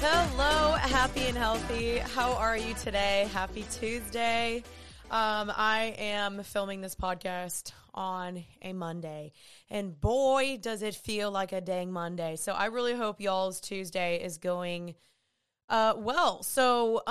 Hello, Happy and Healthy. How are you today? Happy Tuesday. I am filming this podcast on a Monday, and boy, does it feel like a dang Monday. So I really hope y'all's Tuesday is going well. So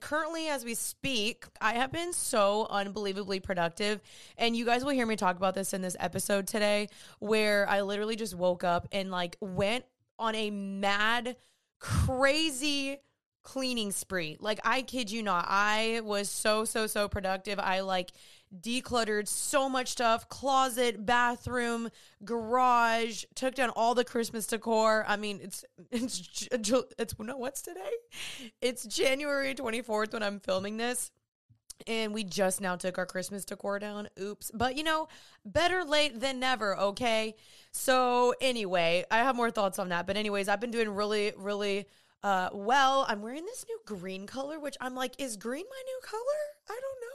currently as we speak, I have been so unbelievably productive, and you guys will hear me talk about this in this episode today, where I literally just woke up and like went on a mad, crazy cleaning spree. Like, I kid you not, I was so productive. I like decluttered so much stuff: closet, bathroom, garage, took down all the Christmas decor. I mean, what's today? It's January 24th when I'm filming this, and we just now took our Christmas decor down. Oops. But, you know, better late than never, okay? So, anyway, I have more thoughts on that. But anyways, I've been doing really well. I'm wearing this new green color, which I'm like, is green my new color? I don't know.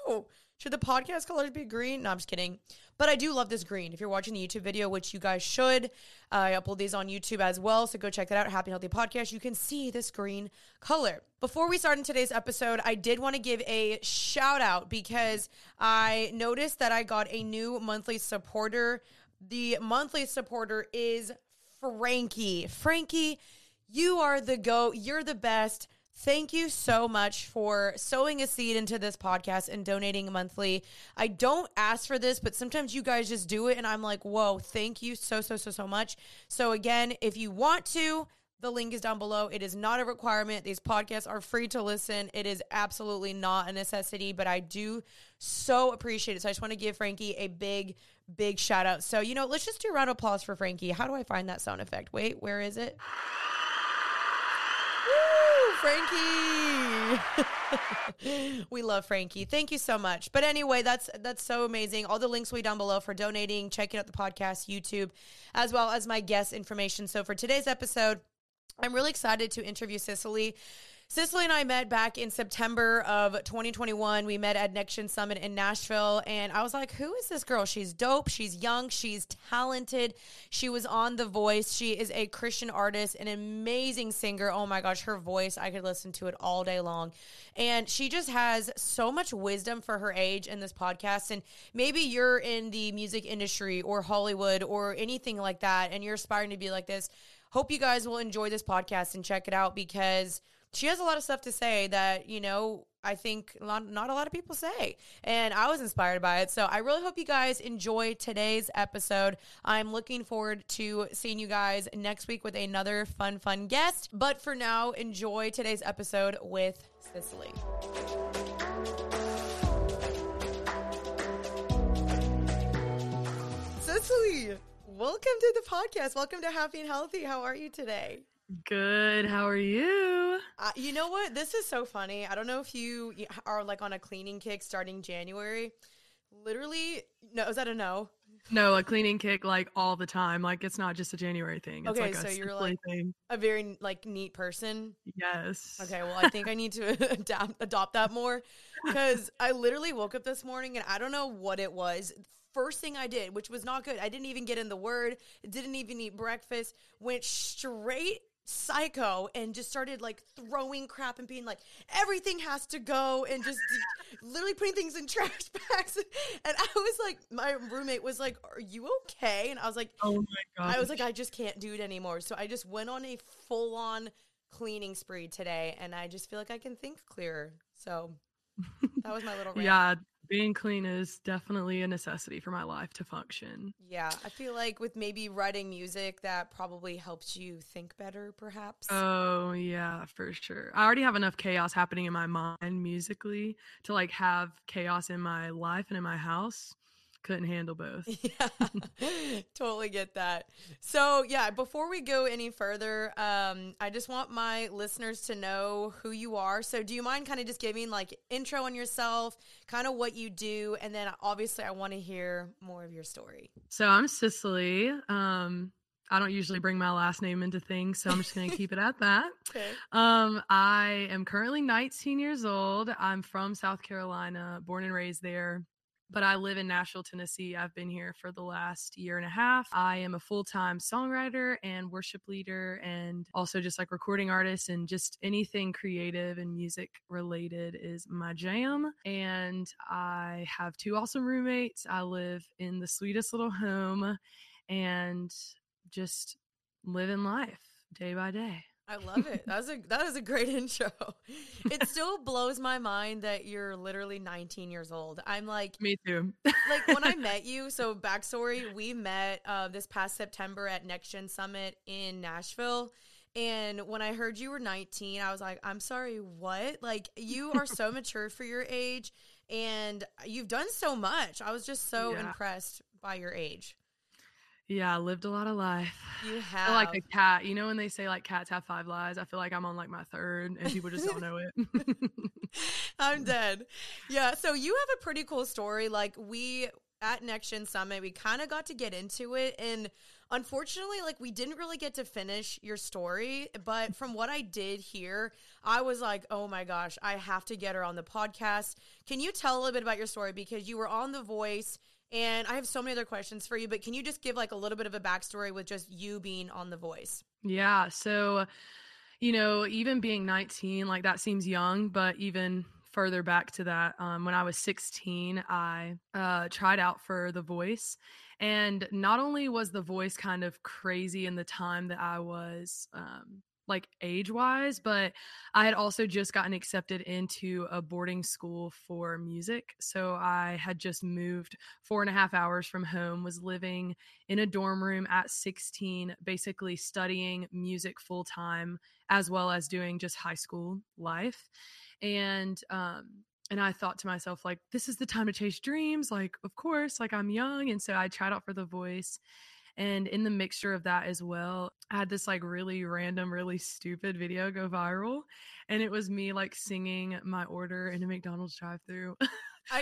Should the podcast colors be green? No, I'm just kidding. But I do love this green. If you're watching the YouTube video, which you guys should, I upload these on YouTube as well, so go check that out, Happy and Healthy Podcast. You can see this green color. Before we start in today's episode, I did want to give a shout out because I noticed that I got a new monthly supporter. The monthly supporter is Frankie. Frankie, you are the GOAT. You're the best. Thank you so much for sowing a seed into this podcast and donating monthly. I don't ask for this, but sometimes you guys just do it, and I'm like, whoa, thank you so much. So again, if you want to, the link is down below. It is not a requirement. These podcasts are free to listen. It is absolutely not a necessity, but I do so appreciate it. So I just want to give Frankie a big shout out. So, you know, let's just do a round of applause for Frankie. How do I find that sound effect? Wait, where is it? Woo, Frankie. We love Frankie. Thank you so much. But anyway, that's so amazing. All the links will be down below for donating, checking out the podcast, YouTube, as well as my guest information. So for today's episode, I'm really excited to interview Cecily. Cecily and I met back in September of 2021. We met at Next Gen Summit in Nashville, and I was like, who is this girl? She's dope. She's young. She's talented. She was on The Voice. She is a Christian artist, an amazing singer. Oh my gosh, her voice, I could listen to it all day long. And she just has so much wisdom for her age in this podcast. And maybe you're in the music industry or Hollywood or anything like that, and you're aspiring to be like this. Hope you guys will enjoy this podcast and check it out, because she has a lot of stuff to say that, you know, I think not a lot of people say, and I was inspired by it. So I really hope you guys enjoy today's episode. I'm looking forward to seeing you guys next week with another fun guest. But for now, enjoy today's episode with Cecily. Cecily, welcome to the podcast. Welcome to Happy and Healthy. How are you today? Good. How are you? You know what? This is so funny. I don't know if you are like on a cleaning kick starting January. Literally, no, is that a no? No, a cleaning kick like all the time. Like, it's not just a January thing. It's okay, like so you're like thing. A very like neat person. Yes. Okay, well, I think I need to adopt that more, because I literally woke up this morning and I don't know what it was. First thing I did, which was not good. I didn't even get in the word. Didn't even eat breakfast. Went straight psycho and just started like throwing crap and being like, everything has to go, and just literally putting things in trash bags. And I was like, my roommate was like, are you okay? And I was like, oh my god, I was like, I just can't do it anymore. So I just went on a full-on cleaning spree today, and I just feel like I can think clearer. So that was my little rant. Yeah, being clean is definitely a necessity for my life to function. Yeah, I feel like with maybe writing music, that probably helps you think better, perhaps. Oh, yeah, for sure. I already have enough chaos happening in my mind musically to like have chaos in my life and in my house. Couldn't handle both. Yeah, totally get that. So yeah, before we go any further, I just want my listeners to know who you are. So do you mind kind of just giving like intro on yourself, kind of what you do, and then obviously I want to hear more of your story. So I'm Cecily. I don't usually bring my last name into things, so I'm just going to keep it at that. Okay. I am currently 19 years old. I'm from South Carolina, born and raised there. But I live in Nashville, Tennessee. I've been here for the last 1.5 years. I am a full-time songwriter and worship leader, and also just like recording artist, and just anything creative and music related is my jam. And I have 2 awesome roommates. I live in the sweetest little home and just living life day by day. I love it. That is a great intro. It still blows my mind that you're literally 19 years old. I'm like, me too. Like when I met you, so backstory, we met this past September at Next Gen Summit in Nashville. And when I heard you were 19, I was like, I'm sorry, what? Like you are so mature for your age and you've done so much. I was just so impressed by your age. Yeah, I lived a lot of life. You have. I feel like a cat. You know when they say like cats have 5 lives? I feel like I'm on like my 3rd and people just don't know it. I'm dead. Yeah, so you have a pretty cool story. Like we at Next Gen Summit, we kind of got to get into it. And unfortunately, like we didn't really get to finish your story. But from what I did hear, I was like, oh my gosh, I have to get her on the podcast. Can you tell a little bit about your story? Because you were on The Voice. And I have so many other questions for you, but can you just give like a little bit of a backstory with just you being on The Voice? Yeah. So, you know, even being 19, like that seems young, but even further back to that, when I was 16, I tried out for The Voice. And not only was The Voice kind of crazy in the time that I was like age-wise, but I had also just gotten accepted into a boarding school for music. So I had just moved 4.5 hours from home, was living in a dorm room at 16, basically studying music full-time, as well as doing just high school life. And I thought to myself, like, this is the time to chase dreams. Like, of course, like I'm young. And so I tried out for The Voice. And in the mixture of that as well, I had this like really random, really stupid video go viral. And it was me like singing my order in a McDonald's drive-thru. Okay,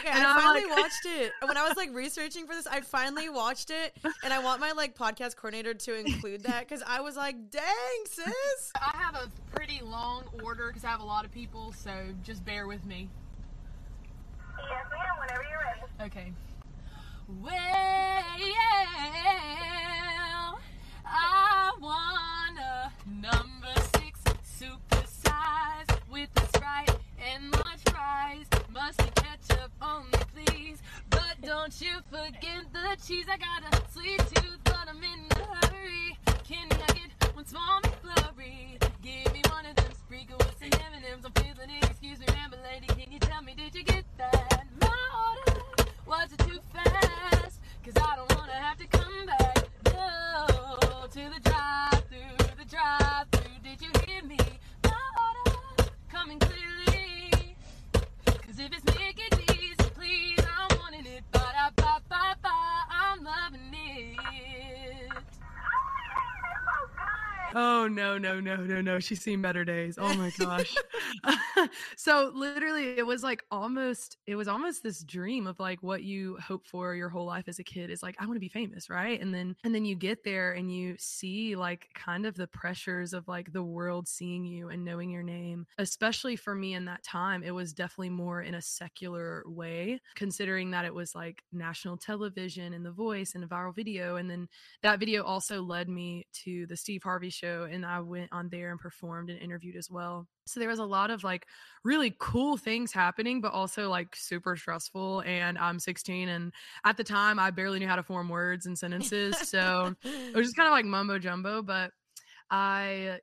and I finally watched it. When I was like researching for this, I finally watched it. And I want my like podcast coordinator to include that because I was like, dang, sis. I have a pretty long order because I have a lot of people. So just bear with me. Yes, ma'am, whenever you're ready. Okay. Well, I want a number 6 supersize with a Sprite and large fries. Mustard ketchup only, please. But don't you forget the cheese. I got a sweet tooth, but I'm in a hurry. Can I get one small McFlurry? Give me one of them sprinkles and M&Ms. I'm feeling it. Excuse me, Ramble Lady. Can you tell me, did you get that? My order. Was it too fast? Cause I don't wanna have to come back. No, to the drive-thru, did you hear me? My order coming clearly. Cause if it's make it easy, please, I'm wanting it. Ba-da-ba-ba-ba, I'm loving it. Oh, no. She's seen better days. Oh, my gosh. So literally, it was like almost this dream of like what you hope for your whole life as a kid is like, I want to be famous. Right. And then you get there and you see like kind of the pressures of like the world seeing you and knowing your name. Especially for me in that time, it was definitely more in a secular way, considering that it was like national television and The Voice and a viral video. And then that video also led me to the Steve Harvey show. And I went on there and performed and interviewed as well. So there was a lot of like really cool things happening, but also like super stressful. And I'm 16. And at the time I barely knew how to form words and sentences. So it was just kind of like mumbo jumbo, but so I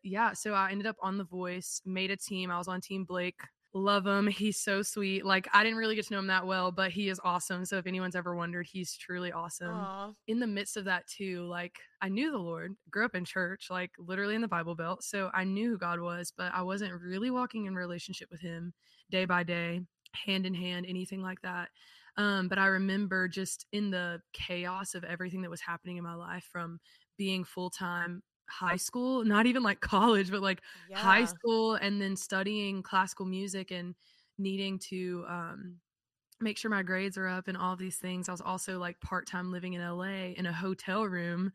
ended up on The Voice, made a team. I was on Team Blake. Love him. He's so sweet. Like I didn't really get to know him that well, but he is awesome. So if anyone's ever wondered, he's truly awesome. Aww. In the midst of that too, like I knew the Lord, grew up in church, like literally in the Bible Belt. So I knew who God was, but I wasn't really walking in relationship with him day by day, hand in hand, anything like that. But I remember just in the chaos of everything that was happening in my life, from being full-time high school, not even like college, but like high school, and then studying classical music and needing to make sure my grades are up and all these things. I was also like part-time living in LA in a hotel room,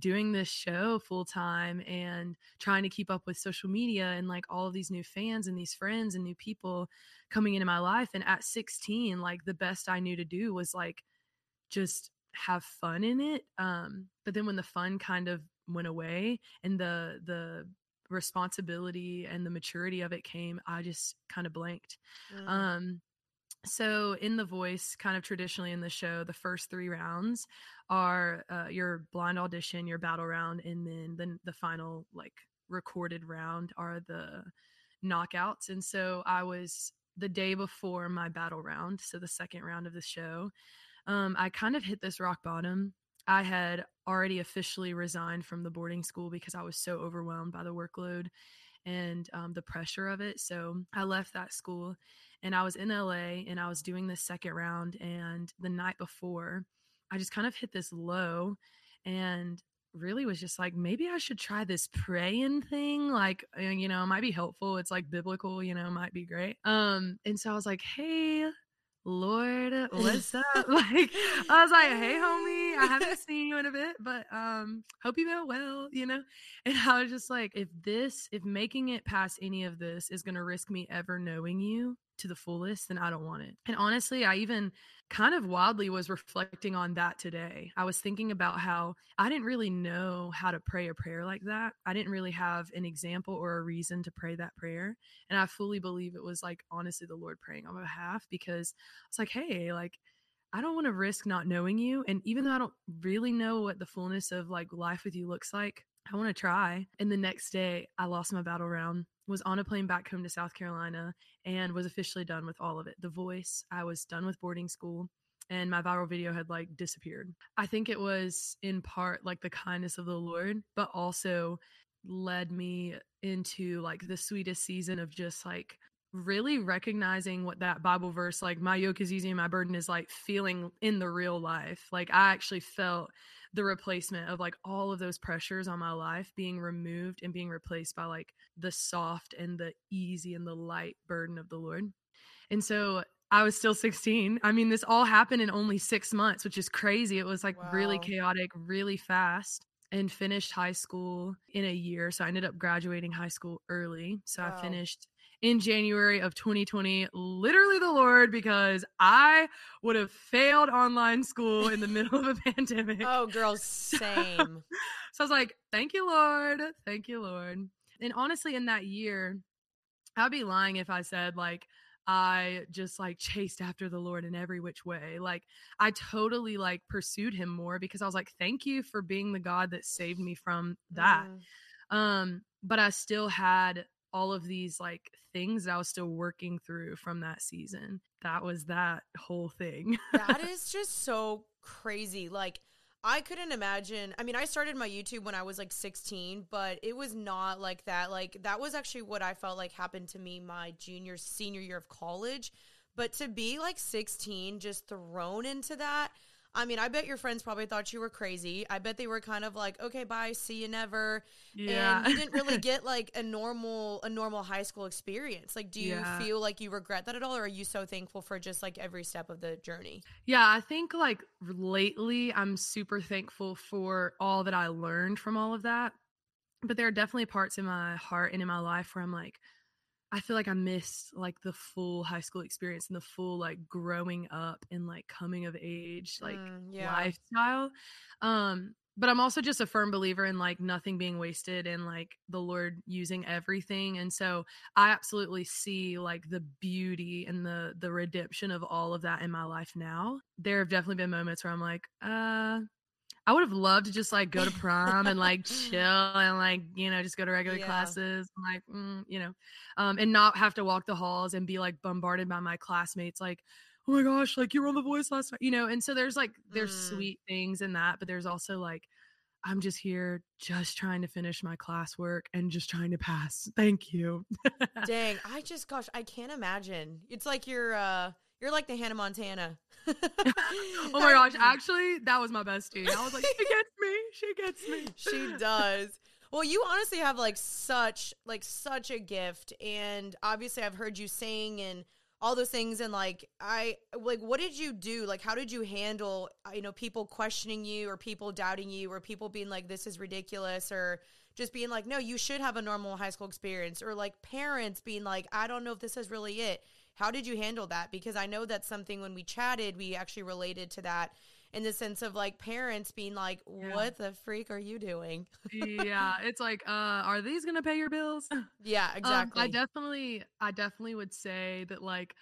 doing this show full-time and trying to keep up with social media and like all of these new fans and these friends and new people coming into my life. And at 16, like the best I knew to do was like just have fun in it. But then when the fun kind of went away and the responsibility and the maturity of it came, I just kind of blanked. Mm. So in The Voice, kind of traditionally in the show, the first three rounds are your blind audition, your battle round, and then the final like recorded round are the knockouts. And so I was the day before my battle round, so the second round of the show, I kind of hit this rock bottom. I had already officially resigned from the boarding school because I was so overwhelmed by the workload and the pressure of it. So I left that school and I was in LA and I was doing this second round. And the night before, I just kind of hit this low and really was just like, maybe I should try this praying thing. Like, you know, it might be helpful. It's like biblical, you know, might be great. And so I was like, hey, Lord, what's up? Like, I was like, hey, homie, I haven't seen you in a bit, but hope you feel well, you know? And I was just like, if making it past any of this is going to risk me ever knowing you to the fullest, then I don't want it. And honestly, I even kind of wildly was reflecting on that today. I was thinking about how I didn't really know how to pray a prayer like that. I didn't really have an example or a reason to pray that prayer. And I fully believe it was like, honestly, the Lord praying on my behalf, because it's like, hey, like, I don't want to risk not knowing you. And even though I don't really know what the fullness of like life with you looks like, I want to try. And the next day I lost my battle round, was on a plane back home to South Carolina, and was officially done with all of it. The Voice, I was done with boarding school, and my viral video had like disappeared. I think it was in part like the kindness of the Lord, but also led me into like the sweetest season of just like really recognizing what that Bible verse, like my yoke is easy and my burden is like, feeling in the real life. Like I actually felt the replacement of like all of those pressures on my life being removed and being replaced by like the soft and the easy and the light burden of the Lord. And so I was still 16. I mean, this all happened in only 6 months, which is crazy. It was like really chaotic, really fast, and finished high school in a year. So I ended up graduating high school early. So I finished in January of 2020, literally the Lord, because I would have failed online school in the middle of a pandemic. Oh, girl, same. So I was like, thank you, Lord. Thank you, Lord. And honestly, in that year, I'd be lying if I said like, I just like chased after the Lord in every which way. Like I totally like pursued him more, because I was like, thank you for being the God that saved me from that. But I still had all of these like things that I was still working through from that season. That was that whole thing. That is just so crazy. Like I couldn't imagine. I mean, I started my YouTube when I was like 16, but it was not like that. Like that was actually what I felt like happened to me my junior, senior year of college. But to be like 16, just thrown into that. I mean, I bet your friends probably thought you were crazy. I bet they were kind of like, okay, bye, see you never. Yeah. And you didn't really get like a normal high school experience. Like, do you feel like you regret that at all? Or are you so thankful for just like every step of the journey? Yeah, I think like lately I'm super thankful for all that I learned from all of that. But there are definitely parts in my heart and in my life where I'm like, I feel like I missed like the full high school experience and the full like growing up and like coming of age, like lifestyle. But I'm also just a firm believer in like nothing being wasted and like the Lord using everything. And so I absolutely see like the beauty and the redemption of all of that in my life now. There have definitely been moments where I'm like, I would have loved to just like go to prom and like chill and like, you know, just go to regular classes, and, like, you know, and not have to walk the halls and be like bombarded by my classmates. Like, oh my gosh, like you were on The Voice last night, you know? And so there's like, there's sweet things in that, but there's also like, I'm just here just trying to finish my classwork and just trying to pass. Thank you. Dang. Gosh, I can't imagine. It's like you're like the Hannah Montana. Oh my gosh. Actually, that was my bestie. I was like, she gets me. She gets me. She does. Well, you honestly have like such a gift. And obviously I've heard you sing and all those things. And what did you do? Like, how did you handle, you know, people questioning you or people doubting you or people being like, this is ridiculous, or just being like, no, you should have a normal high school experience, or like parents being like, I don't know if this is really it. How did you handle that? Because I know that's something when we chatted, we actually related to that in the sense of like parents being like, what the freak are you doing? Yeah. It's like, are these going to pay your bills? Yeah, exactly. I definitely would say that like,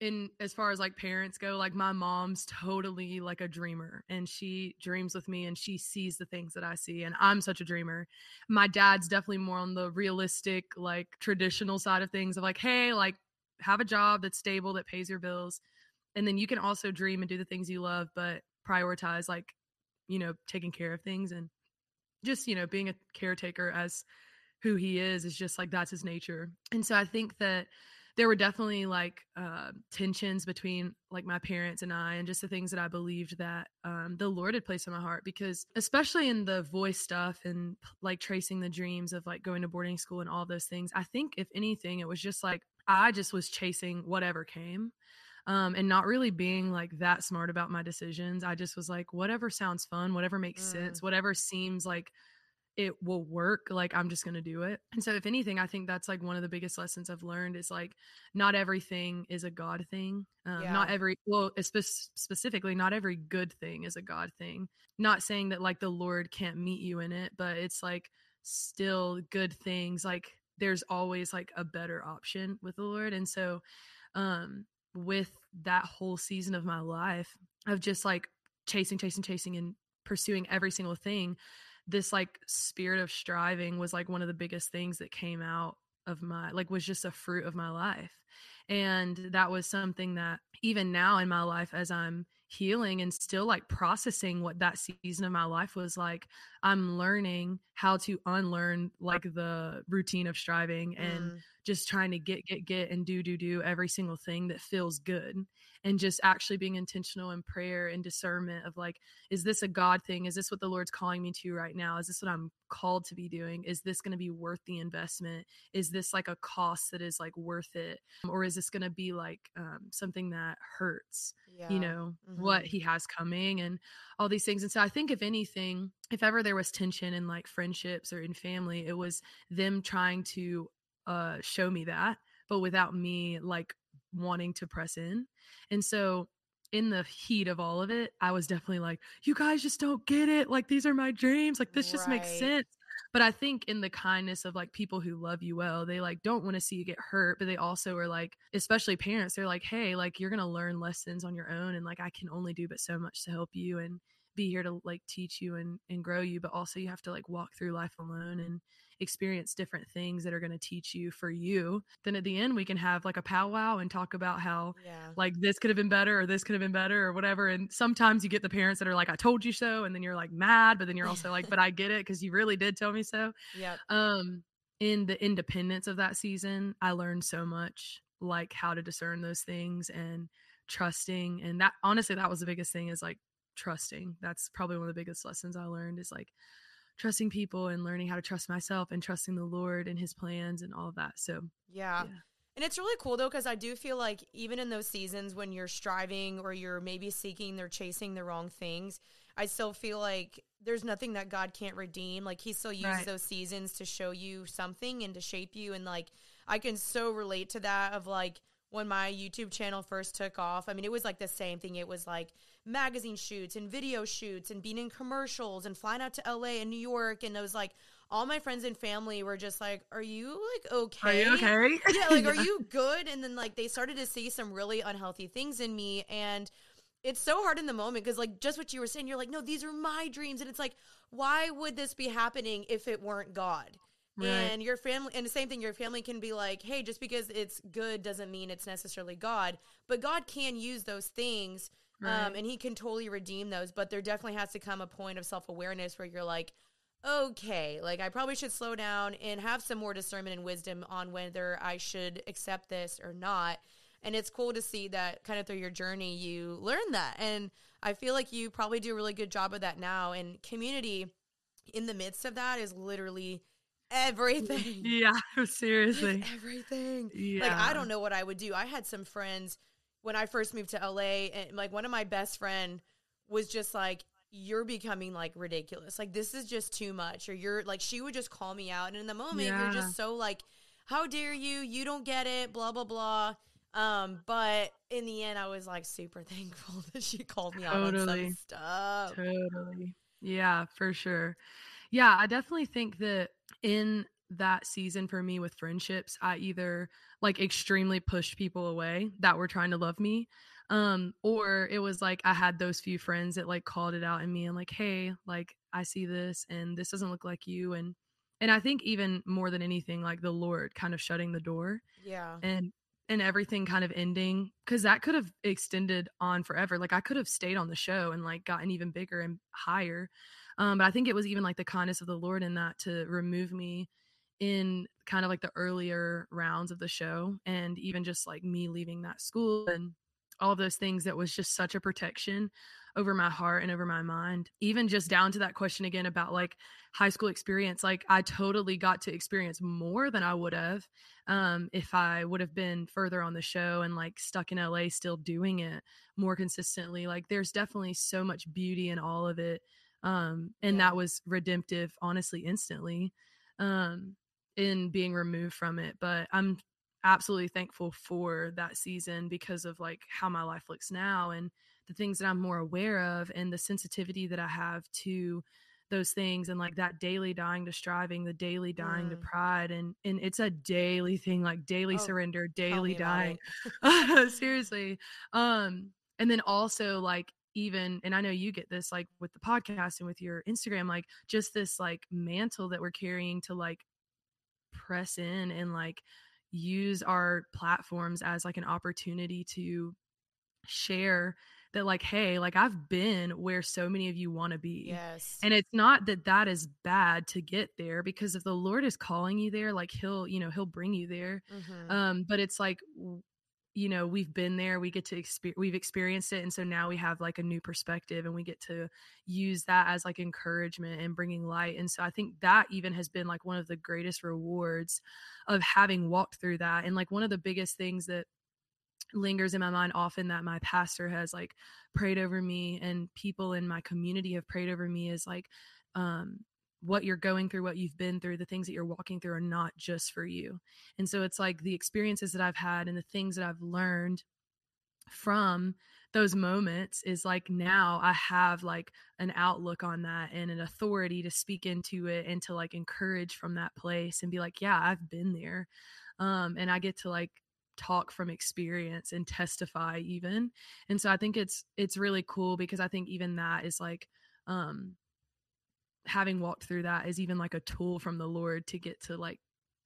in as far as like parents go, like my mom's totally like a dreamer, and she dreams with me and she sees the things that I see, and I'm such a dreamer. My dad's definitely more on the realistic, like traditional side of things of like, hey, like have a job that's stable, that pays your bills. And then you can also dream and do the things you love, but prioritize like, you know, taking care of things, and just, you know, being a caretaker as who he is just like, that's his nature. And so I think that there were definitely like tensions between like my parents and I, and just the things that I believed that the Lord had placed in my heart, because especially in the voice stuff and like tracing the dreams of like going to boarding school and all those things. I think if anything, it was just like, I just was chasing whatever came and not really being like that smart about my decisions. I just was like, whatever sounds fun, whatever makes sense, whatever seems like it will work, like I'm just going to do it. And so if anything, I think that's like one of the biggest lessons I've learned is like, not everything is a God thing. Specifically, not every good thing is a God thing. Not saying that like the Lord can't meet you in it, but it's like still good things. Like there's always like a better option with the Lord. And so with that whole season of my life of just like chasing and pursuing every single thing, this like spirit of striving was like one of the biggest things that came out of my, like was just a fruit of my life. And that was something that even now in my life, as I'm healing and still like processing what that season of my life was like, I'm learning how to unlearn like the routine of striving and just trying to get and do every single thing that feels good, and just actually being intentional in prayer and discernment of like, is this a God thing? Is this what the Lord's calling me to right now? Is this what I'm called to be doing? Is this going to be worth the investment? Is this like a cost that is like worth it? Or is this going to be like something that hurts, you know, what he has coming and all these things. And so I think if anything, if ever there was tension in like friendships or in family, it was them trying to show me that, but without me like wanting to press in. And so in the heat of all of it, I was definitely like, you guys just don't get it. Like, these are my dreams. Like, this just makes sense. But I think in the kindness of like people who love you well, they like don't want to see you get hurt, but they also are like, especially parents, they're like, hey, like you're going to learn lessons on your own. And like, I can only do but so much to help you and be here to like teach you and grow you. But also you have to like walk through life alone and experience different things that are going to teach you for you. Then at the end, we can have like a powwow and talk about how like this could have been better or this could have been better or whatever. And sometimes you get the parents that are like, I told you so. And then you're like mad, but then you're also like, but I get it, 'cause you really did tell me so. Yeah. In the independence of that season, I learned so much, like how to discern those things and trusting. And that honestly, that was the biggest thing is like trusting. That's probably one of the biggest lessons I learned is like trusting people and learning how to trust myself and trusting the Lord and his plans and all of that. So, yeah. And it's really cool though, 'cause I do feel like even in those seasons when you're striving or you're maybe seeking, they're chasing the wrong things, I still feel like there's nothing that God can't redeem. Like he still uses those seasons to show you something and to shape you. And like, I can so relate to that of like, when my YouTube channel first took off, I mean, it was like the same thing. It was like magazine shoots and video shoots and being in commercials and flying out to LA and New York. And it was like, all my friends and family were just like, are you like, okay? Are you okay? Yeah, like, are you good? And then like, they started to see some really unhealthy things in me. And it's so hard in the moment because like, just what you were saying, you're like, no, these are my dreams. And it's like, why would this be happening if it weren't God? And your family, and the same thing, your family can be like, hey, just because it's good doesn't mean it's necessarily God, but God can use those things. And he can totally redeem those, but there definitely has to come a point of self-awareness where you're like, okay, like I probably should slow down and have some more discernment and wisdom on whether I should accept this or not. And it's cool to see that kind of through your journey, you learn that. And I feel like you probably do a really good job of that now, and community in the midst of that is literally everything. Yeah, seriously. Everything. Yeah. Like, I don't know what I would do. I had some friends when I first moved to LA, and like one of my best friend was just like, you're becoming like ridiculous. Like, this is just too much. Or you're like, she would just call me out. And in the moment, you're just so like, how dare you? You don't get it, blah, blah, blah. But in the end, I was like super thankful that she called me out on some stuff. Totally. Yeah, for sure. Yeah, I definitely think that in that season for me with friendships, I either like extremely pushed people away that were trying to love me. Or it was like, I had those few friends that like called it out in me and like, hey, like I see this and this doesn't look like you. And I think even more than anything, like the Lord kind of shutting the door. Yeah. And everything kind of ending, because that could have extended on forever. Like I could have stayed on the show and like gotten even bigger and higher. But I think it was even like the kindness of the Lord in that to remove me in kind of like the earlier rounds of the show, and even just like me leaving that school and all of those things, that was just such a protection over my heart and over my mind. Even just down to that question again about like high school experience, like I totally got to experience more than I would have if I would have been further on the show and like stuck in LA still doing it more consistently. Like there's definitely so much beauty in all of it. And that was redemptive, honestly, instantly in being removed from it. But I'm absolutely thankful for that season because of like how my life looks now and the things that I'm more aware of and the sensitivity that I have to those things, and like that daily dying to striving, the daily dying to pride, and it's a daily thing, like daily surrender, daily dying. Seriously. And then also like even, and I know you get this like with the podcast and with your Instagram, like just this like mantle that we're carrying to like press in and like use our platforms as like an opportunity to share that, like, hey, like I've been where so many of you want to be. Yes. And it's not that that is bad to get there, because if the Lord is calling you there, like he'll, you know, he'll bring you there. Mm-hmm. But it's like, you know, we've been there, we get to we've experienced it. And so now we have like a new perspective and we get to use that as like encouragement and bringing light. And so I think that even has been like one of the greatest rewards of having walked through that. And like one of the biggest things that lingers in my mind often that my pastor has like prayed over me and people in my community have prayed over me is like, what you're going through, what you've been through, the things that you're walking through are not just for you. And so it's like the experiences that I've had and the things that I've learned from those moments is like, now I have like an outlook on that and an authority to speak into it and to like encourage from that place and be like, yeah, I've been there. And I get to like talk from experience and testify even. And so I think it's really cool, because I think even that is like, having walked through that is even like a tool from the Lord to get to like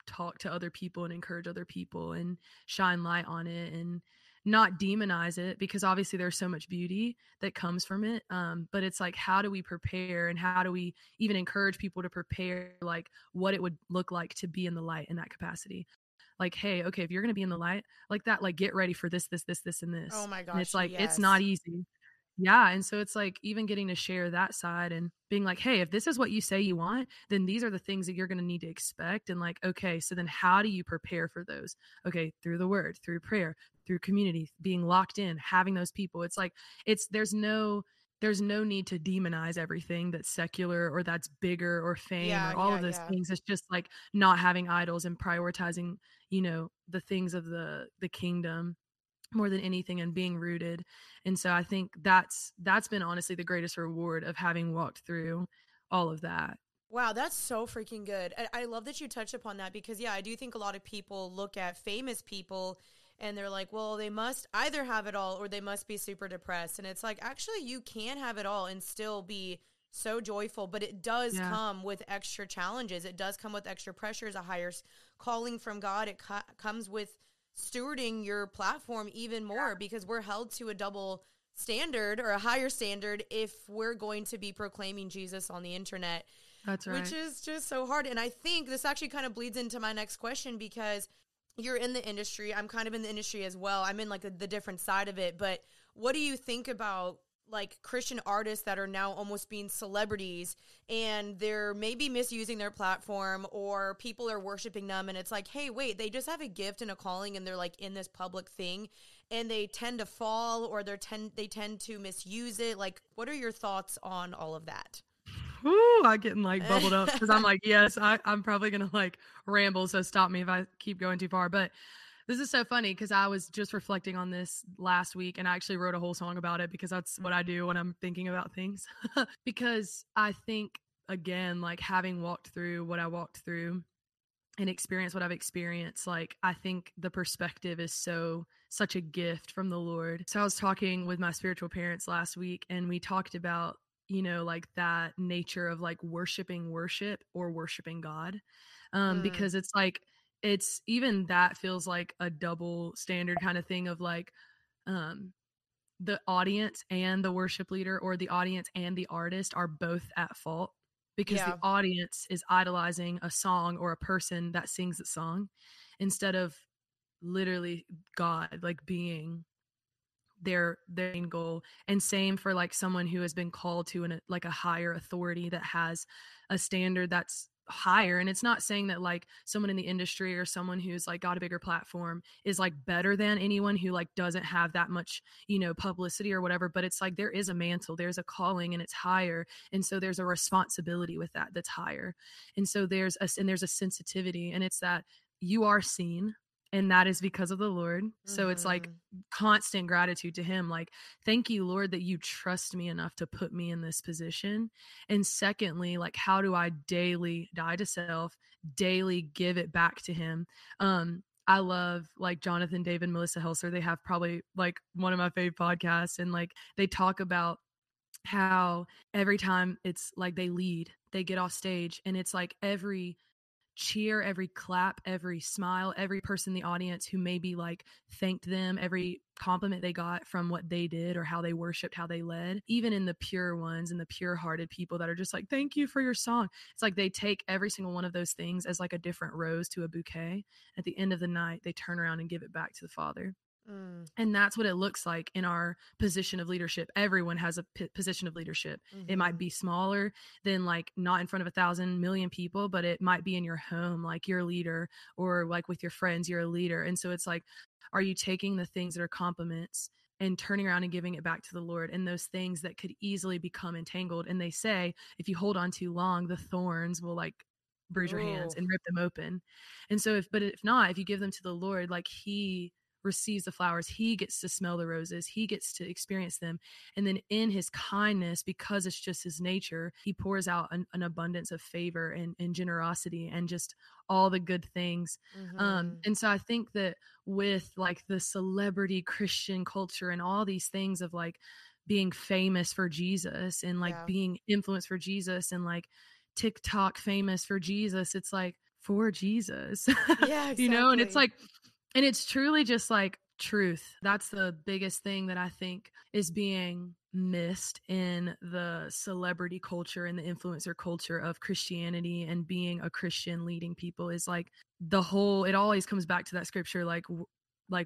talk to other people and encourage other people and shine light on it and not demonize it, because obviously there's so much beauty that comes from it. But it's like, how do we prepare and how do we even encourage people to prepare like what it would look like to be in the light in that capacity? Like, hey, okay, if you're going to be in the light like that, like get ready for this, this, this, this, and this. Oh my gosh. And it's like, it's not easy. Yeah. And so it's like even getting to share that side and being like, hey, if this is what you say you want, then these are the things that you're going to need to expect. And like, okay, so then how do you prepare for those? Okay. Through the word, through prayer, through community, being locked in, having those people. It's like, there's no need to demonize everything that's secular or that's bigger or fame or all of those things. It's just like not having idols and prioritizing, you know, the things of the kingdom more than anything and being rooted. And so I think that's been honestly the greatest reward of having walked through all of that. Wow. That's so freaking good. I love that you touched upon that, because I do think a lot of people look at famous people and they're like, well, they must either have it all or they must be super depressed. And it's like, actually you can have it all and still be so joyful, but it does come with extra challenges. It does come with extra pressures, a higher calling from God. It comes with stewarding your platform even more, because we're held to a double standard or a higher standard if we're going to be proclaiming Jesus on the internet. That's right. Which is just so hard. And I think this actually kind of bleeds into my next question, because you're in the industry. I'm kind of in the industry as well. I'm in like the different side of it, but what do you think about like Christian artists that are now almost being celebrities, and they're maybe misusing their platform, or people are worshiping them, and it's like, hey, wait, they just have a gift and a calling, and they're like in this public thing, and they tend to fall, or they tend to misuse it. Like, what are your thoughts on all of that? Ooh, I'm getting like bubbled up because I'm like, yes, I'm probably going to like ramble. So stop me if I keep going too far. But this is so funny because I was just reflecting on this last week, and I actually wrote a whole song about it because that's what I do when I'm thinking about things. Because I think, again, like having walked through what I walked through and experienced what I've experienced, like I think the perspective is such a gift from the Lord. So I was talking with my spiritual parents last week, and we talked about, you know, like that nature of like worship or worshiping God. Because it's like, it's even that feels like a double standard kind of thing of like, the audience and the worship leader, or the audience and the artist, are both at fault, because the audience is idolizing a song or a person that sings the song instead of literally God, like being their main goal. And same for like someone who has been called to a higher authority that has a standard that's higher. And it's not saying that like someone in the industry or someone who's like got a bigger platform is like better than anyone who like doesn't have that much, you know, publicity or whatever, but it's like there is a mantle, there's a calling, and it's higher. And so there's a responsibility with that that's higher. And so there's a sensitivity, and it's that you are seen. And that is because of the Lord. So it's like constant gratitude to him. Like, thank you, Lord, that you trust me enough to put me in this position. And secondly, like, how do I daily die to self, daily give it back to him? I love like Jonathan Dave and Melissa Helser. They have probably like one of my favorite podcasts. And like, they talk about how every time it's like they lead, they get off stage, and it's like every cheer, every clap, every smile, every person in the audience who maybe like thanked them, every compliment they got from what they did or how they worshiped, how they led, even in the pure ones and the pure hearted people that are just like, thank you for your song. It's like they take every single one of those things as like a different rose to a bouquet. At the end of the night, they turn around and give it back to the Father. And that's what it looks like in our position of leadership. Everyone has a position of leadership. It might be smaller than like not in front of 1,000 million people, but it might be in your home, like you're a leader, or like with your friends, you're a leader. And so it's like, are you taking the things that are compliments and turning around and giving it back to the Lord? And those things that could easily become entangled. And they say, if you hold on too long, the thorns will like bruise your hands and rip them open. And so if you give them to the Lord, like he receives the flowers, he gets to smell the roses, he gets to experience them. And then in his kindness, because it's just his nature, he pours out an abundance of favor and generosity and just all the good things. And so I think that with like the celebrity Christian culture and all these things of like being famous for Jesus and like being influenced for Jesus and like TikTok famous for Jesus, it's like for Jesus, you know, and it's like, and it's truly just like truth. That's the biggest thing that I think is being missed in the celebrity culture and the influencer culture of Christianity and being a Christian leading people, is like it always comes back to that scripture, like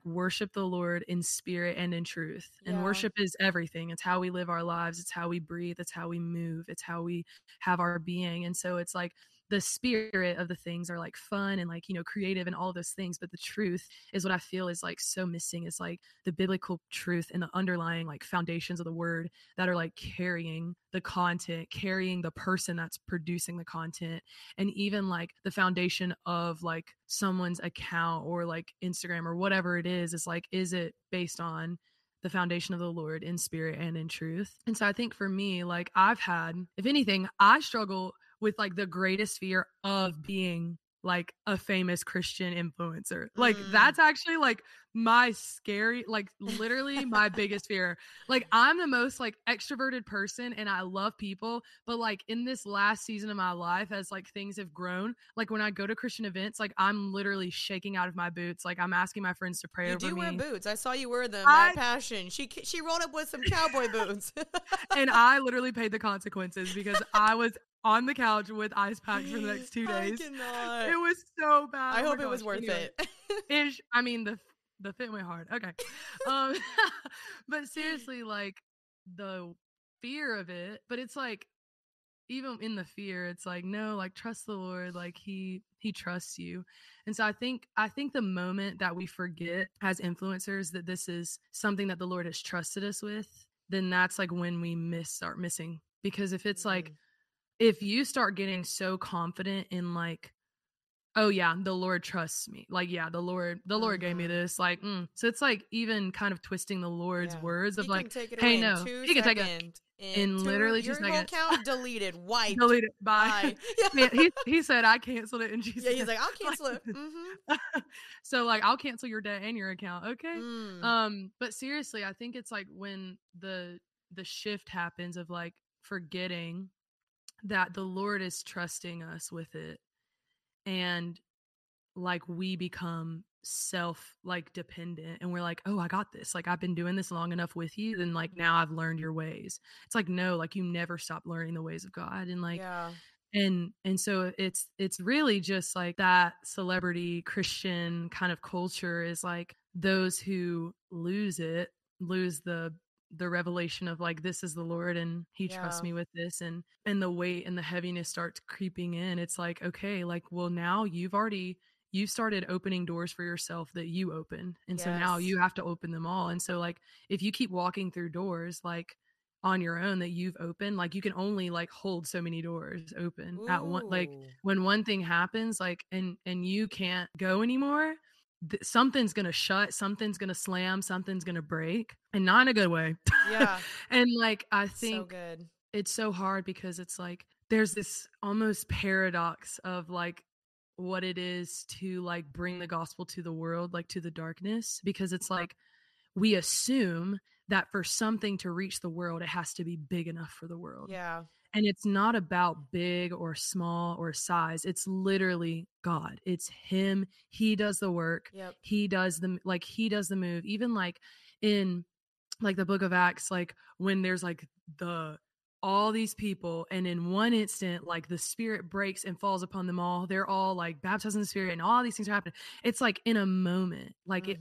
worship the Lord in spirit and in truth. And worship is everything. It's how we live our lives. It's how we breathe. It's how we move. It's how we have our being. And so it's like, the spirit of the things are like fun and like, you know, creative and all those things. But the truth is what I feel is like so missing, is like the biblical truth and the underlying like foundations of the word that are like carrying the content, carrying the person that's producing the content, and even like the foundation of like someone's account or like Instagram or whatever it is. It's like, is it based on the foundation of the Lord in spirit and in truth? And so I think for me, like if anything, I struggle with like the greatest fear of being like a famous Christian influencer. Like that's actually like my scary, like literally my biggest fear. Like I'm the most like extroverted person and I love people, but like in this last season of my life, as like things have grown, like when I go to Christian events, like I'm literally shaking out of my boots. Like I'm asking my friends to pray over me. You do wear boots. I saw you wear them. My passion. She rolled up with some cowboy boots. And I literally paid the consequences because I was on the couch with ice packs for the next 2 days. It was so bad. I hope it was worth it. Ish. I mean, the fit went hard. Okay. But seriously, like the fear of it, but it's like, even in the fear, it's like, no, like, trust the Lord, like he trusts you. And so I think the moment that we forget as influencers that this is something that the Lord has trusted us with, then that's like when we start missing. Because if it's like, if you start getting so confident in like, oh yeah, the Lord trusts me. Like, yeah, the Lord gave me this. Like, so it's like even kind of twisting the Lord's words of he like, hey, no, he can take it. In literally 2 seconds. Your account deleted, wiped. Deleted, bye. Yeah. Man, he said, I canceled it in Jesus' name. Yeah, he's like, I'll cancel it. Mm-hmm. So, like, I'll cancel your debt and your account, okay? But seriously, I think it's, like, when the shift happens of, like, forgetting that the Lord is trusting us with it. And, like, we become self like dependent, and we're like, oh, I got this, like I've been doing this long enough with you, then like now I've learned your ways. It's like, no, like you never stop learning the ways of God. And like and so it's really just like that celebrity Christian kind of culture is like those who lose the revelation of like, this is the Lord and he trusts me with this, and the weight and the heaviness starts creeping in. It's like, okay, like, well, now you started opening doors for yourself that you opened. And so now you have to open them all. And so like, if you keep walking through doors, like on your own that you've opened, like you can only like hold so many doors open at one, like when one thing happens, like, and you can't go anymore, something's going to shut, something's going to slam, something's going to break, and not in a good way. Yeah. And like, I think it's so hard because it's like, there's this almost paradox of like, what it is to like bring the gospel to the world, like to the darkness, because it's like we assume that for something to reach the world, it has to be big enough for the world. Yeah. And it's not about big or small or size. It's literally God. It's him. He does the work. Yep. He does the move. Even like in like the book of Acts, like when there's like all these people, and in one instant, like the Spirit breaks and falls upon them all. They're all like baptized in the Spirit, and all these things are happening. It's like in a moment, like it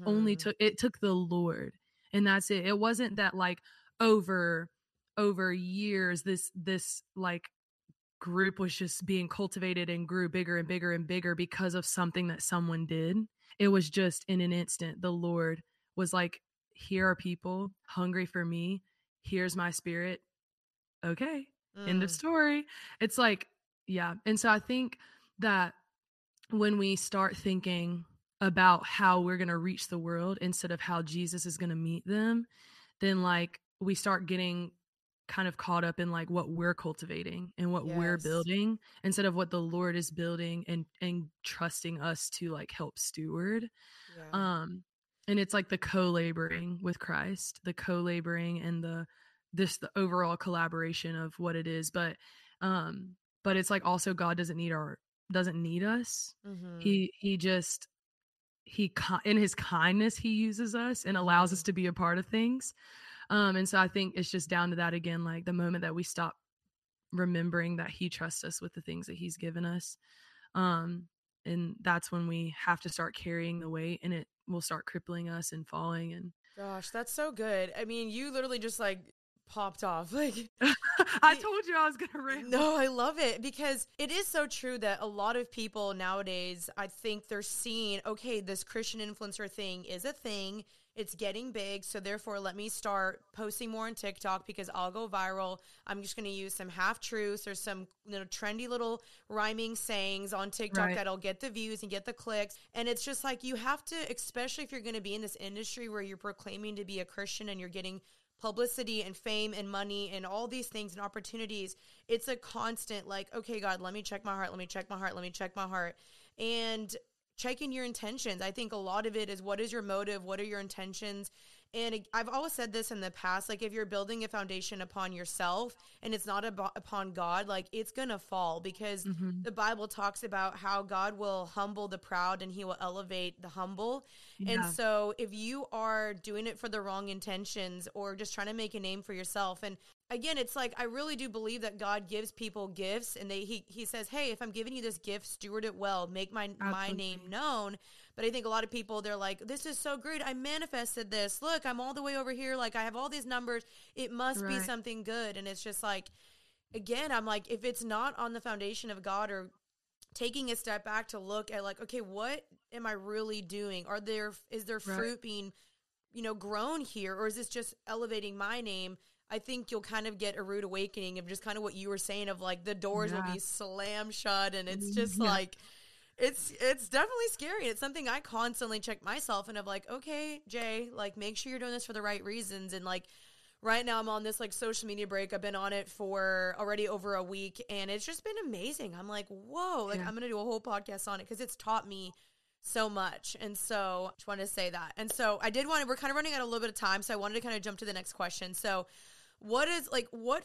took the Lord, and that's it. It wasn't that like over years, this like group was just being cultivated and grew bigger and bigger and bigger because of something that someone did. It was just in an instant, the Lord was like, here are people hungry for me. Here's my Spirit. Okay. End of story. It's like, yeah. And so I think that when we start thinking about how we're going to reach the world instead of how Jesus is going to meet them, then like we start getting kind of caught up in like what we're cultivating and what we're building instead of what the Lord is building and trusting us to like help steward. Yeah. And it's like the co-laboring with Christ, the co-laboring and the overall collaboration of what it is. But it's like also God doesn't need us. Mm-hmm. He in his kindness, he uses us and allows us to be a part of things. And so I think it's just down to that again, like the moment that we stop remembering that he trusts us with the things that he's given us. And that's when we have to start carrying the weight, and it will start crippling us and falling. And gosh, that's so good. I mean, you literally just like popped off. Like I told you I was going to ramble. No, I love it, because it is so true that a lot of people nowadays, I think they're seeing, okay, this Christian influencer thing is a thing. It's getting big. So therefore, let me start posting more on TikTok because I'll go viral. I'm just going to use some half truths or some, you know, trendy little rhyming sayings on TikTok that'll get the views and get the clicks. And it's just like, you have to, especially if you're going to be in this industry where you're proclaiming to be a Christian and you're getting publicity and fame and money and all these things and opportunities, it's a constant like, okay, God, let me check my heart. Let me check my heart. Let me check my heart. And checking your intentions. I think a lot of it is, what is your motive? What are your intentions? And I've always said this in the past, like if you're building a foundation upon yourself and it's not upon God, like it's going to fall, because the Bible talks about how God will humble the proud and he will elevate the humble. Yeah. And so if you are doing it for the wrong intentions or just trying to make a name for yourself, and again, it's like, I really do believe that God gives people gifts, and he says, hey, if I'm giving you this gift, steward it well, make my name known. But I think a lot of people, they're like, this is so great. I manifested this. Look, I'm all the way over here. Like, I have all these numbers. It must be something good. And it's just like, again, I'm like, if it's not on the foundation of God, or taking a step back to look at like, okay, what am I really doing? Is there fruit being, grown here? Or is this just elevating my name? I think you'll kind of get a rude awakening of just kind of what you were saying of like the doors will be slammed shut. And it's just like, it's definitely scary. It's something I constantly check myself and I'm like, okay, Jay, like make sure you're doing this for the right reasons. And like, right now I'm on this like social media break. I've been on it for already over a week and it's just been amazing. I'm like, whoa, like I'm going to do a whole podcast on it because it's taught me so much. And so I just wanted to say that. And so I did want to, we're kind of running out a little bit of time. So I wanted to kind of jump to the next question. So what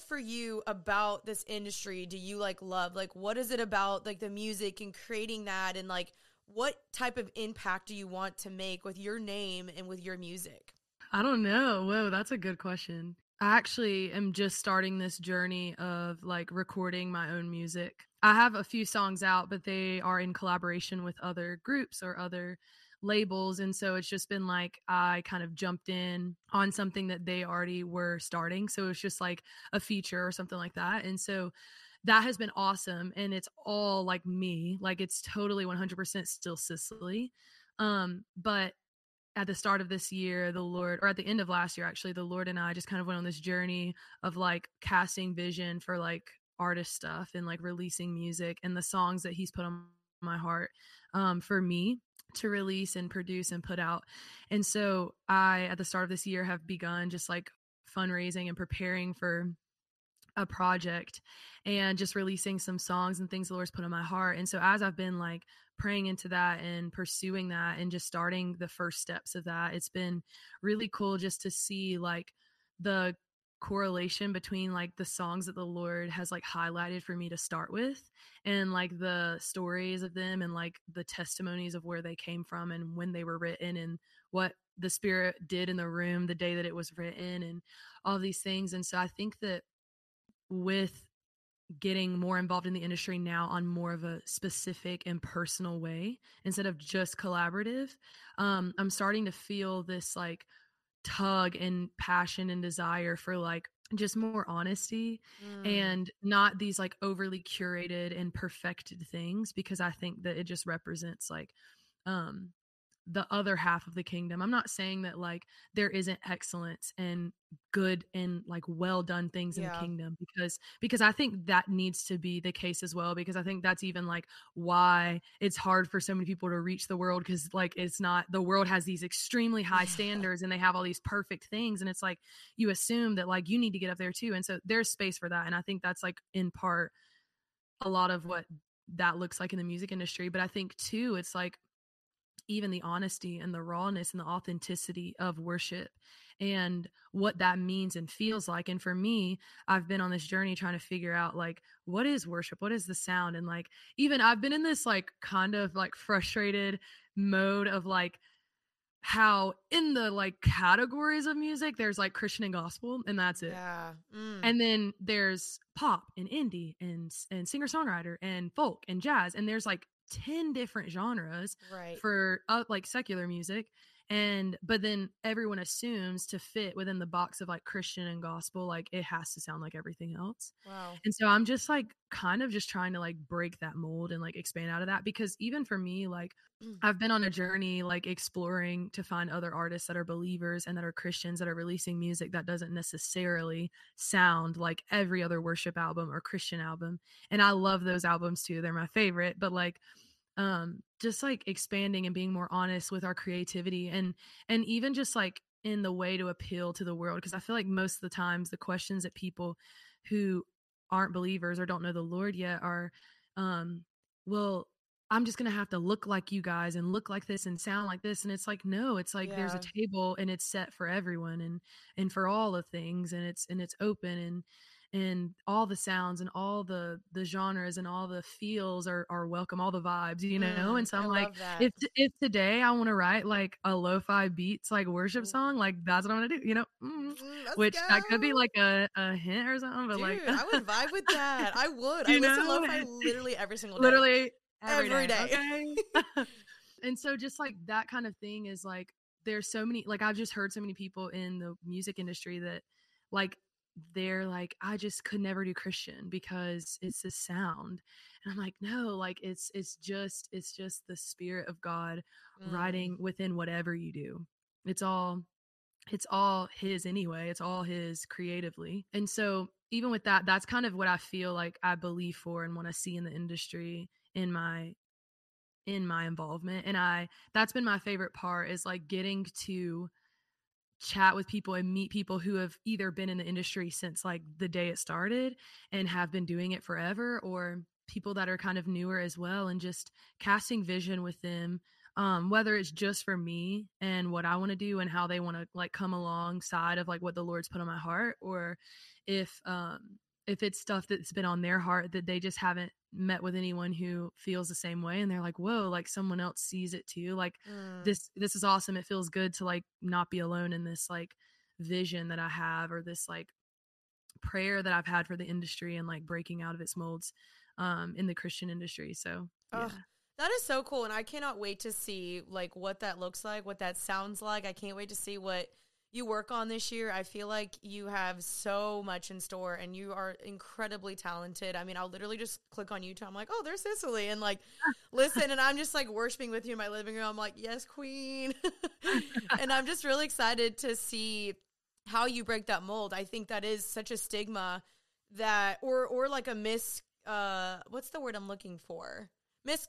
for you about this industry do you like love? Like, what is it about like the music and creating that? And like, what type of impact do you want to make with your name and with your music? I don't know. Whoa, that's a good question. I actually am just starting this journey of like recording my own music. I have a few songs out, but they are in collaboration with other groups or other labels. And so it's just been like, I kind of jumped in on something that they already were starting. So it's just like a feature or something like that. And so that has been awesome. And it's all like me, like it's totally 100% still Cecily. But at the start of this year, at the end of last year, actually, the Lord and I just kind of went on this journey of like casting vision for like artist stuff and like releasing music and the songs that he's put on my heart for me to release and produce and put out. And so I, at the start of this year, have begun just like fundraising and preparing for a project and just releasing some songs and things the Lord's put on my heart. And so as I've been like praying into that and pursuing that and just starting the first steps of that, it's been really cool just to see like the correlation between like the songs that the Lord has like highlighted for me to start with and like the stories of them and like the testimonies of where they came from and when they were written and what the Spirit did in the room the day that it was written and all these things. And so I think that with getting more involved in the industry now on more of a specific and personal way instead of just collaborative, I'm starting to feel this like tug and passion and desire for like just more honesty and not these like overly curated and perfected things, because I think that it just represents like the other half of the kingdom. I'm not saying that like there isn't excellence and good and like well done things in the kingdom, because I think that needs to be the case as well, because I think that's even like why it's hard for so many people to reach the world, because like the world has these extremely high standards and they have all these perfect things, and it's like you assume that like you need to get up there too. And so there's space for that, and I think that's like in part a lot of what that looks like in the music industry. But I think too it's like even the honesty and the rawness and the authenticity of worship and what that means and feels like. And for me, I've been on this journey trying to figure out like, what is worship? What is the sound? And like, even I've been in this like kind of like frustrated mode of like how in the like categories of music, there's like Christian and gospel and that's it. Yeah. Mm. And then there's pop and indie and singer-songwriter and folk and jazz. And there's like 10 different genres for like secular music. But then everyone assumes to fit within the box of like Christian and gospel, like it has to sound like everything else. Wow. And so I'm just like kind of just trying to like break that mold and like expand out of that, because even for me, like I've been on a journey like exploring to find other artists that are believers and that are Christians that are releasing music that doesn't necessarily sound like every other worship album or Christian album. And I love those albums too. They're my favorite, but like just like expanding and being more honest with our creativity and even just like in the way to appeal to the world. Because I feel like most of the times the questions that people who aren't believers or don't know the Lord yet are, well, I'm just going to have to look like you guys and look like this and sound like this. And it's like, no, it's like, there's a table and it's set for everyone and for all of things. And it's open. And and all the sounds and all the genres and all the feels are welcome, all the vibes, you know? And so I'm like, if today I want to write like a lo-fi beats, like worship song, like that's what I'm going to do, you know? That could be like a hint or something, but dude, like, I would vibe with that. I would. I listen to lo-fi literally every single day. Literally every day. Okay? And so just like that kind of thing is like, there's so many, like I've just heard so many people in the music industry that like, they're like, I just could never do Christian because it's this sound. And I'm like, no, like it's just the Spirit of God writing within whatever you do. It's all his anyway. It's all his creatively. And so even with that, that's kind of what I feel like I believe for and want to see in the industry in my involvement. And that's been my favorite part, is like getting to chat with people and meet people who have either been in the industry since like the day it started and have been doing it forever, or people that are kind of newer as well, and just casting vision with them, whether it's just for me and what I want to do and how they want to like come alongside of like what the Lord's put on my heart, or if it's stuff that's been on their heart that they just haven't met with anyone who feels the same way, and they're like, whoa, like someone else sees it too, like this is awesome. It feels good to like not be alone in this like vision that I have, or this like prayer that I've had for the industry and like breaking out of its molds in the Christian industry. So yeah. That is so cool, and I cannot wait to see like what that looks like, what that sounds like. I can't wait to see what you work on this year. I feel like you have so much in store, and you are incredibly talented. I mean, I'll literally just click on YouTube. I'm like, oh, there's Cecily, and like, listen, and I'm just like worshiping with you in my living room. I'm like, yes, queen. And I'm just really excited to see how you break that mold. I think that is such a stigma that, or like a what's the word I'm looking for? Misconception.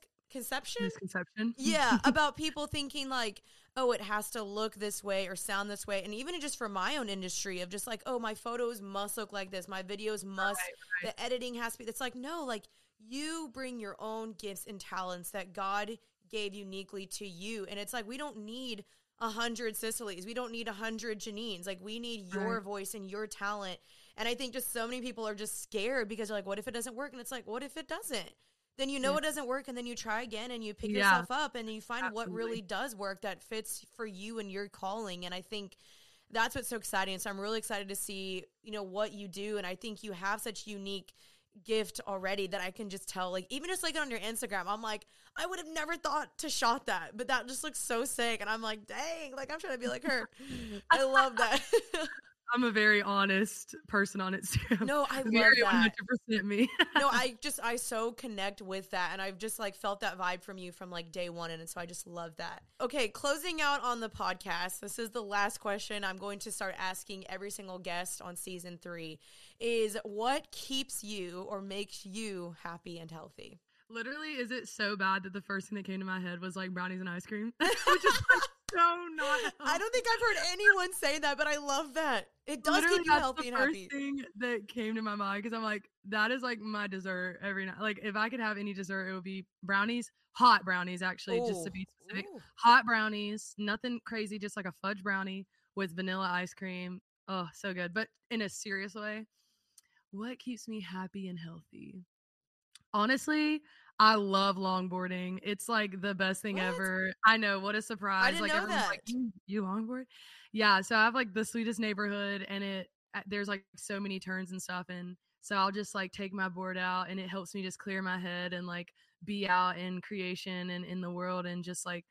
Yeah, about people thinking like, oh, it has to look this way or sound this way. And even just from my own industry of just like, oh, my photos must look like this. My videos must, right. The editing has to be, it's like, no, like you bring your own gifts and talents that God gave uniquely to you. And it's like, we don't need 100 Cecilys. We don't need 100 Janines. Like we need your voice and your talent. And I think just so many people are just scared because they're like, what if it doesn't work? And it's like, what if it doesn't? Then it doesn't work, and then you try again, and you pick yourself up, and you find what really does work that fits for you and your calling. And I think that's what's so exciting. So I'm really excited to see, you know, what you do. And I think you have such unique gift already that I can just tell, like, even just like on your Instagram, I'm like, I would have never thought to shot that, but that just looks so sick. And I'm like, dang, like I'm trying to be like her. I love that. I'm a very honest person on Instagram. No, I love that. 100% me. No, I so connect with that. And I've just like felt that vibe from you from like day one. And so I just love that. Okay. Closing out on the podcast. This is the last question I'm going to start asking every single guest on season 3 is, what keeps you or makes you happy and healthy? Literally, is it so bad that the first thing that came to my head was like brownies and ice cream? Which is like, so not healthy. I don't think I've heard anyone say that, but I love that. It does keep you healthy and happy. That's the first thing that came to my mind, because I'm like, that is like my dessert every night. Like if I could have any dessert, it would be brownies, hot brownies actually, just to be specific. Ooh. Hot brownies, nothing crazy, just like a fudge brownie with vanilla ice cream. Oh, so good. But in a serious way, what keeps me happy and healthy? Honestly, I love longboarding. It's like the best thing ever. I know. What a surprise. I didn't know everyone's that. Like, you longboard? Yeah. So I have like the sweetest neighborhood, and there's like so many turns and stuff. And so I'll just like take my board out, and it helps me just clear my head and like be out in creation and in the world, and just like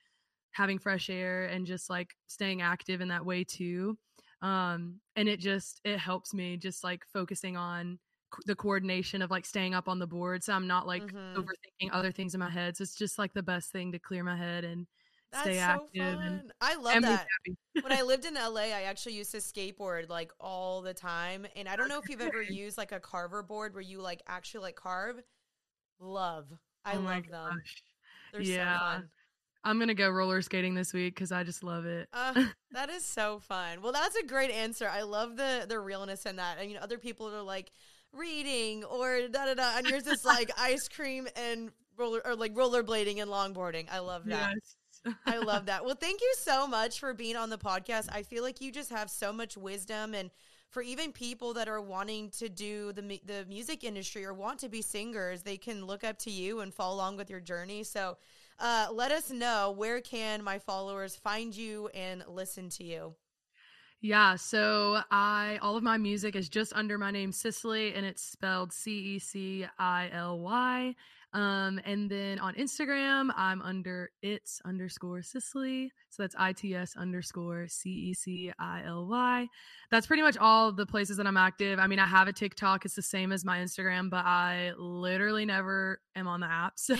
having fresh air and just like staying active in that way too. And it helps me just like focusing on the coordination of like staying up on the board, so I'm not like overthinking other things in my head. So it's just like the best thing to clear my head and stay active. And I love that. When I lived in LA, I actually used to skateboard like all the time. And I don't know if you've ever used like a carver board where you like actually like carve. I love them. They're so fun. I'm going to go roller skating this week because I just love it. That is so fun. Well, that's a great answer. I love the realness in that. I mean, other people are like, reading or da-da-da, and yours is like ice cream and rollerblading and longboarding. I love that. Yes. I love that. Well, thank you so much for being on the podcast. I feel like you just have so much wisdom and for even people that are wanting to do the music industry or want to be singers, they can look up to you and follow along with your journey. So let us know, where can my followers find you and listen to you? Yeah, so all of my music is just under my name, Cecily, and it's spelled Cecily. And then on Instagram, I'm under its_Cecily. So that's ITS_CECILY. That's pretty much all the places that I'm active. I mean, I have a TikTok. It's the same as my Instagram, but I literally never am on the app. So,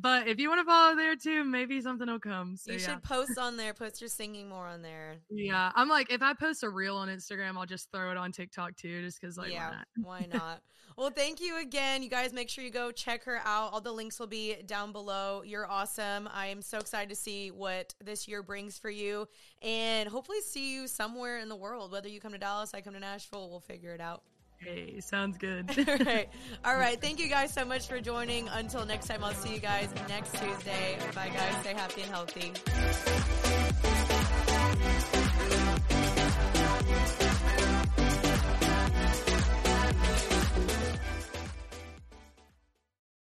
but if you want to follow there too, maybe something will come. So, you should post on there, post your singing more on there. Yeah. I'm like, if I post a reel on Instagram, I'll just throw it on TikTok too, just because why not? Well, thank you again. You guys, make sure you go check her out. All the links will be down below. You're awesome. I am so excited to see what this year brings for you, and hopefully see you somewhere in the world. Whether you come to Dallas, I come to Nashville, we'll figure it out. Hey, sounds good. All right. Thank you guys so much for joining. Until next time, I'll see you guys next Tuesday. Bye guys. Stay happy and healthy.